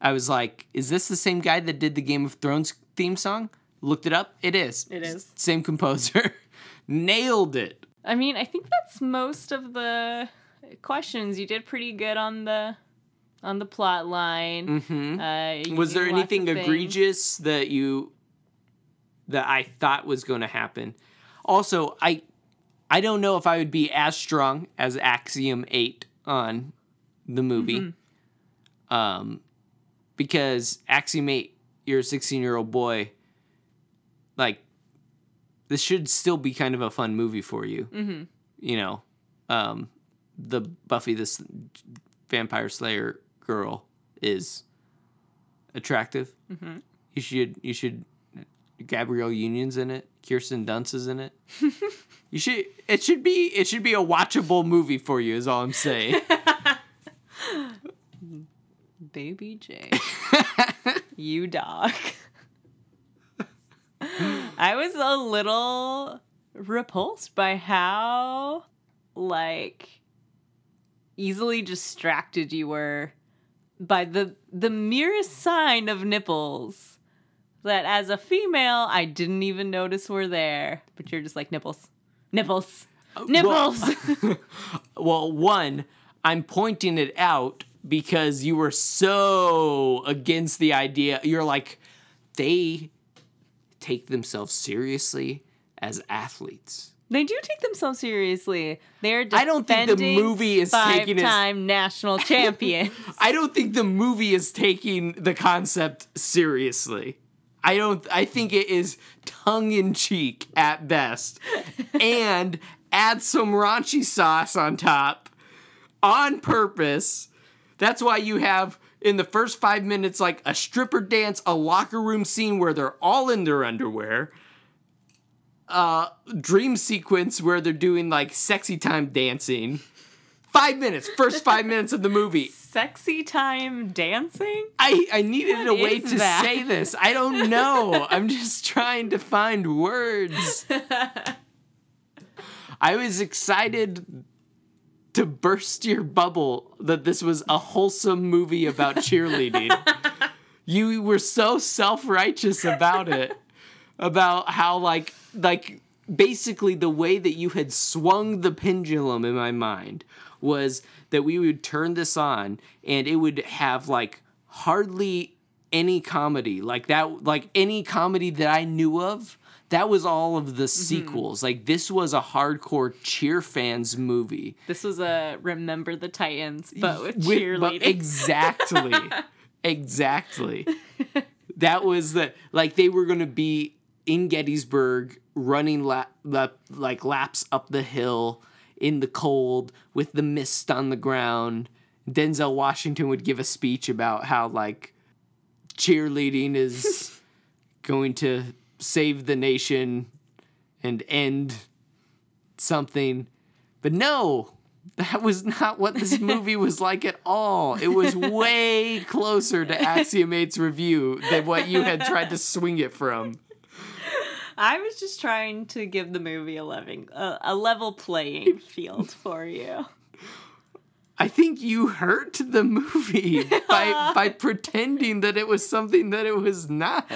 I was like, is this the same guy that did the Game of Thrones theme song? Looked it up. It is. It is. Same composer. Nailed it. I mean, I think that's most of the questions. You did pretty good on the plot line. Mm-hmm. Was there anything egregious that I thought was going to happen? Also, I don't know if I would be as strong as Axiom-8 on the movie. Mm-hmm. Because Axiom-8, you're a 16-year-old boy. Like, this should still be kind of a fun movie for you. Mm-hmm. You know, the Buffy, this vampire slayer girl, is attractive. Mm-hmm. You should. Gabrielle Union's in it. Kirsten Dunst is in it. You should. It should be a watchable movie for you. Is all I'm saying. Baby J. You dog. I was a little repulsed by how, like, easily distracted you were by the merest sign of nipples that, as a female, I didn't even notice were there. But you're just like, nipples. Nipples. Nipples! Well, one, I'm pointing it out because you were so against the idea. You're like, they take themselves seriously as athletes. They do take themselves seriously. They're defending, I don't think the movie is taking five-time national champions. I don't think the movie is taking the concept seriously. I think it is tongue-in-cheek at best. And add some raunchy sauce on top on purpose. That's why you have, in the first 5 minutes, like a stripper dance, a locker room scene where they're all in their underwear, dream sequence where they're doing like sexy time dancing, First five minutes of the movie. Sexy time dancing? I needed what a way to that? Say this. I don't know. I'm just trying to find words. I was excited to burst your bubble that this was a wholesome movie about cheerleading. You were so self-righteous about it. About how, like basically the way that you had swung the pendulum in my mind was that we would turn this on and it would have, like, hardly any comedy. Like any comedy that I knew of, that was all of the sequels. Mm-hmm. Like, this was a hardcore cheer fans movie. This was a Remember the Titans, but with cheerleading. Exactly. Exactly. That was the... Like, they were going to be in Gettysburg running laps up the hill in the cold with the mist on the ground. Denzel Washington would give a speech about how, like, cheerleading is going to save the nation and end something. But no, that was not what this movie was like at all. It was way closer to Axiom-8's review than what you had tried to swing it from. I was just trying to give the movie a level playing field for you. I think you hurt the movie by pretending that it was something that it was not.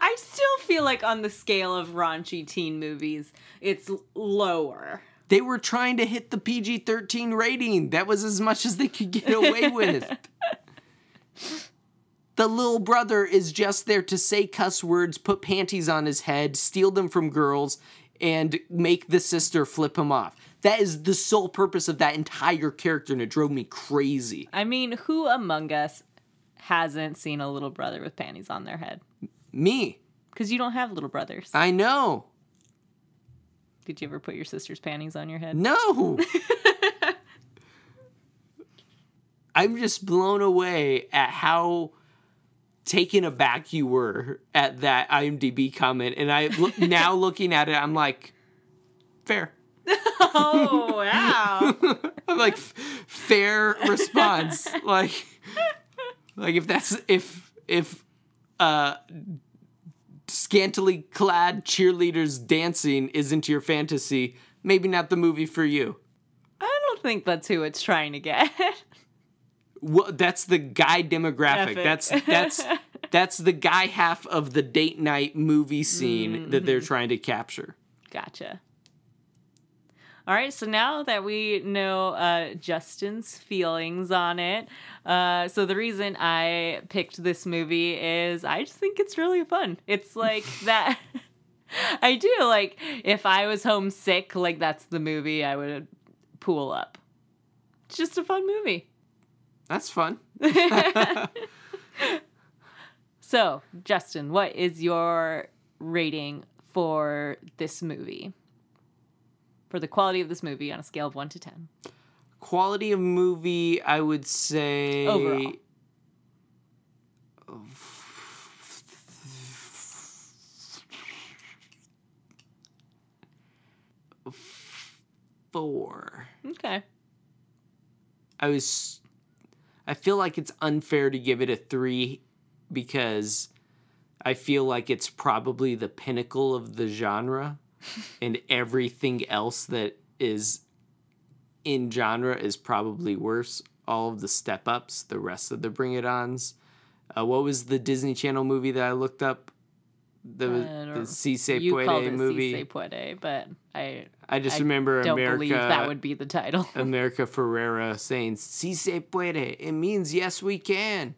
I still feel like on the scale of raunchy teen movies, it's lower. They were trying to hit the PG-13 rating. That was as much as they could get away with. The little brother is just there to say cuss words, put panties on his head, steal them from girls, and make the sister flip him off. That is the sole purpose of that entire character, and it drove me crazy. I mean, who among us hasn't seen a little brother with panties on their head? Me. Because you don't have little brothers. I know. Did you ever put your sister's panties on your head? No. I'm just blown away at how taken aback you were at that IMDb comment. And now looking at it, I'm like, fair. Oh, wow. I'm like, fair response. Like if scantily clad cheerleaders dancing isn't your fantasy, maybe not the movie for you. I don't think that's who it's trying to get. Well, that's the guy demographic. That's the guy half of the date night movie scene that they're trying to capture. Gotcha. All right, so now that we know Justin's feelings on it, so the reason I picked this movie is I just think it's really fun. It's like that. I do. Like, if I was homesick, like, that's the movie I would pool up. It's just a fun movie. That's fun. So, Justin, what is your rating for this movie? For the quality of this movie on a scale of 1 to 10. Quality of movie, I would say... Overall. 4. Okay. I feel like it's unfair to give it a 3 because I feel like it's probably the pinnacle of the genre. And everything else that is in genre is probably worse. All of the step-ups, the rest of the Bring It Ons. What was the Disney Channel movie that I looked up? The Si Se Puede movie. You called it Si Se Puede, but I just don't believe that would be the title. America Ferrera saying, Si Se Puede, it means yes we can.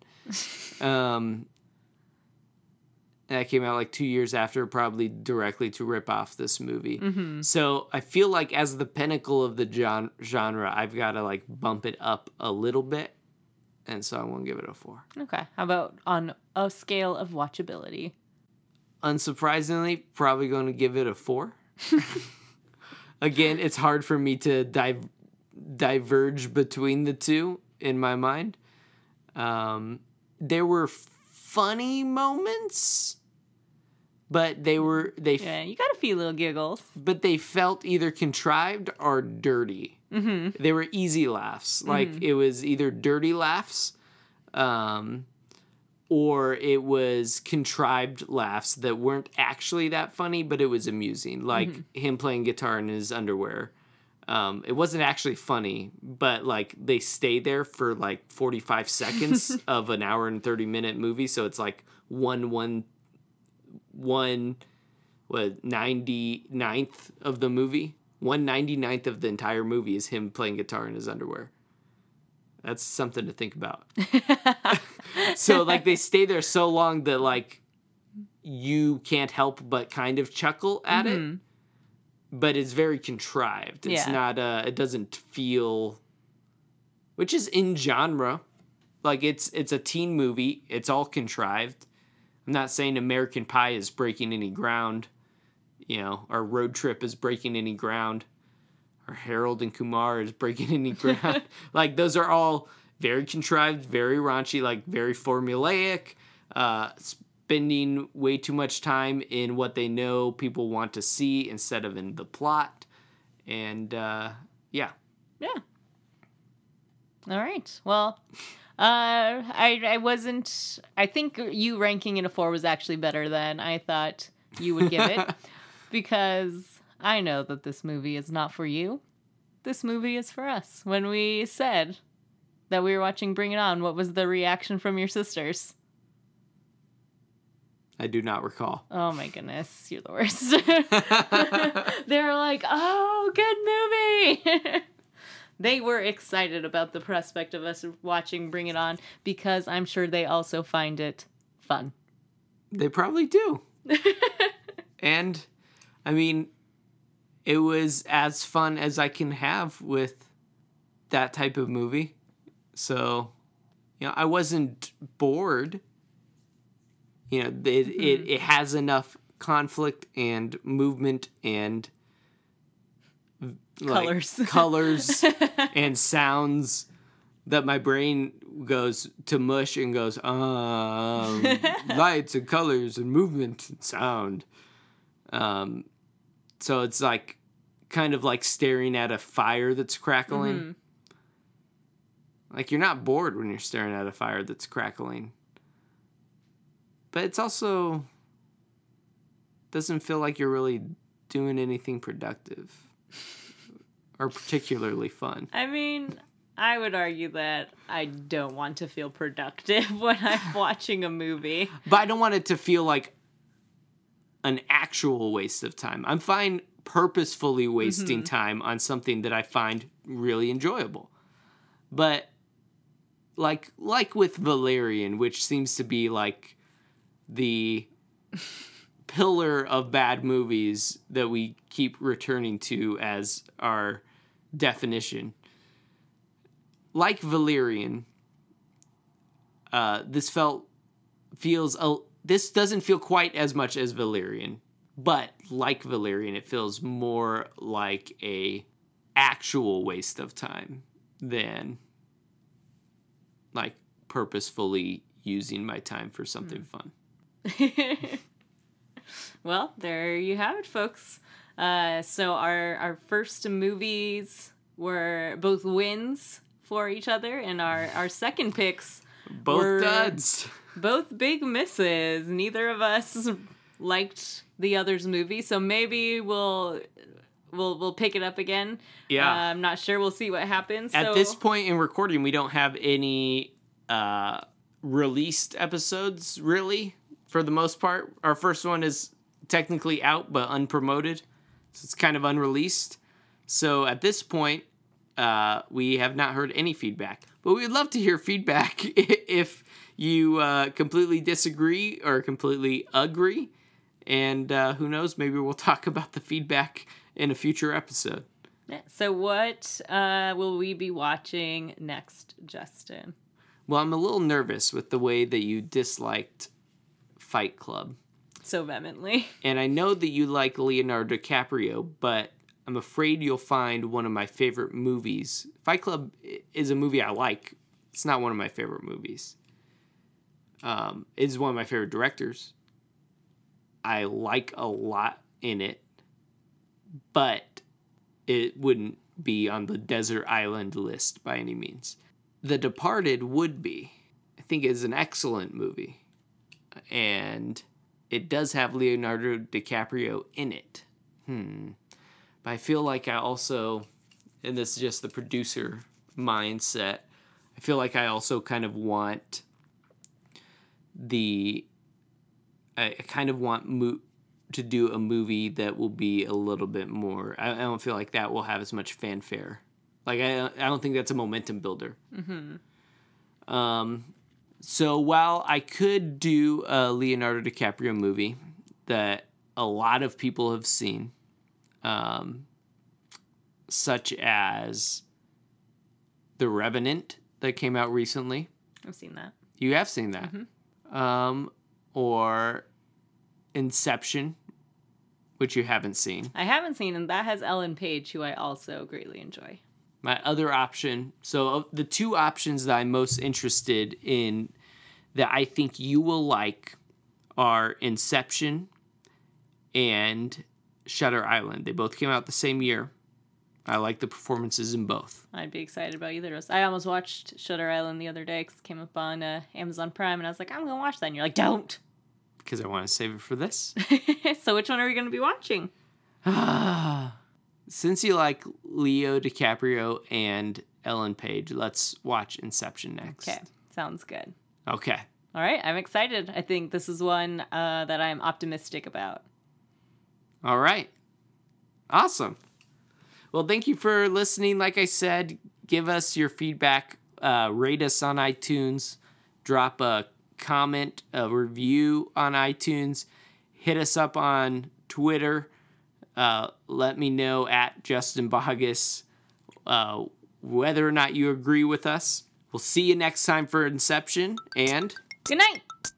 That came out like 2 years after, probably directly to rip off this movie. Mm-hmm. So I feel like as the pinnacle of the genre, I've got to like bump it up a little bit. And so I won't give it a 4. Okay. How about on a scale of watchability? Unsurprisingly, probably going to give it a 4. Again, it's hard for me to diverge between the two in my mind. There were funny moments, But they yeah, you got a few little giggles. But they felt either contrived or dirty. Mm-hmm. They were easy laughs. Mm-hmm. Like, it was either dirty laughs, or it was contrived laughs that weren't actually that funny, but it was amusing. Like, mm-hmm. him playing guitar in his underwear. It wasn't actually funny, but, like, they stay there for, like, 45 seconds of an hour and 30-minute movie. So it's, like, 199th of the movie. 199th of the entire movie is him playing guitar in his underwear. That's something to think about. So, like, they stay there so long that, like, you can't help but kind of chuckle at mm-hmm. it. But it's very contrived. It's not, it doesn't feel, which is in genre. Like, it's a teen movie. It's all contrived. I'm not saying American Pie is breaking any ground, you know, or Road Trip is breaking any ground, or Harold and Kumar is breaking any ground. Like, those are all very contrived, very raunchy, like, very formulaic, spending way too much time in what they know people want to see instead of in the plot. And, yeah. Yeah. All right. Well, I wasn't... I think you ranking it a 4 was actually better than I thought you would give it. Because I know that this movie is not for you. This movie is for us. When we said that we were watching Bring It On, what was the reaction from your sisters? I do not recall. Oh, my goodness. You're the worst. They're like, oh, good movie. They were excited about the prospect of us watching Bring It On because I'm sure they also find it fun. They probably do. And, I mean, it was as fun as I can have with that type of movie. So, you know, I wasn't bored. You know, it has enough conflict and movement and like, colors and sounds that my brain goes to mush and goes, lights and colors and movement and sound. So it's like kind of like staring at a fire that's crackling. Mm-hmm. Like, you're not bored when you're staring at a fire that's crackling. But it's also doesn't feel like you're really doing anything productive or particularly fun. I mean, I would argue that I don't want to feel productive when I'm watching a movie. But I don't want it to feel like an actual waste of time. I'm fine purposefully wasting mm-hmm. time on something that I find really enjoyable. But like with Valerian, which seems to be like the pillar of bad movies that we keep returning to as our definition. Like Valerian, this doesn't feel quite as much as Valerian, but like Valerian, it feels more like a actual waste of time than like purposefully using my time for something fun. Well, there you have it, folks. So our first movies were both wins for each other, and our second picks both were duds, both big misses. Neither of us liked the other's movie, so maybe we'll pick it up again. Yeah, I'm not sure. We'll see what happens. At this point in recording, we don't have any released episodes, really. For the most part, our first one is technically out, but unpromoted. So it's kind of unreleased. So at this point, we have not heard any feedback. But we'd love to hear feedback if you completely disagree or completely agree. And who knows, maybe we'll talk about the feedback in a future episode. Yeah. So what will we be watching next, Justin? Well, I'm a little nervous with the way that you disliked Fight Club so vehemently. And I know that you like Leonardo DiCaprio, but I'm afraid you'll find one of my favorite movies. Fight Club is a movie I like. It's not one of my favorite movies. It's one of my favorite directors. I like a lot in it, but it wouldn't be on the desert island list by any means. The Departed would be. I think it's an excellent movie, and it does have Leonardo DiCaprio in it. But I feel like I also, and this is just the producer mindset, I feel like I also kind of want to do a movie that will be a little bit more, I don't feel like that will have as much fanfare. Like, I don't think that's a momentum builder. Mm-hmm. So while I could do a Leonardo DiCaprio movie that a lot of people have seen, such as The Revenant that came out recently. I've seen that. You have seen that. Mm-hmm. Or Inception, which you haven't seen. I haven't seen, and that has Ellen Page, who I also greatly enjoy. My other option, so the two options that I'm most interested in that I think you will like are Inception and Shutter Island. They both came out the same year. I like the performances in both. I'd be excited about either of us. I almost watched Shutter Island the other day because it came up on Amazon Prime, and I was like, I'm going to watch that. And you're like, don't. Because I want to save it for this. So which one are we going to be watching? Since you like Leo DiCaprio and Ellen Page, let's watch Inception next. Okay, sounds good. Okay. All right, I'm excited. I think this is one that I'm optimistic about. All right. Awesome. Well, thank you for listening. Like I said, give us your feedback. Rate us on iTunes. Drop a comment, a review on iTunes. Hit us up on Twitter. Let me know at Justin Boggess whether or not you agree with us. We'll see you next time for Inception, and good night.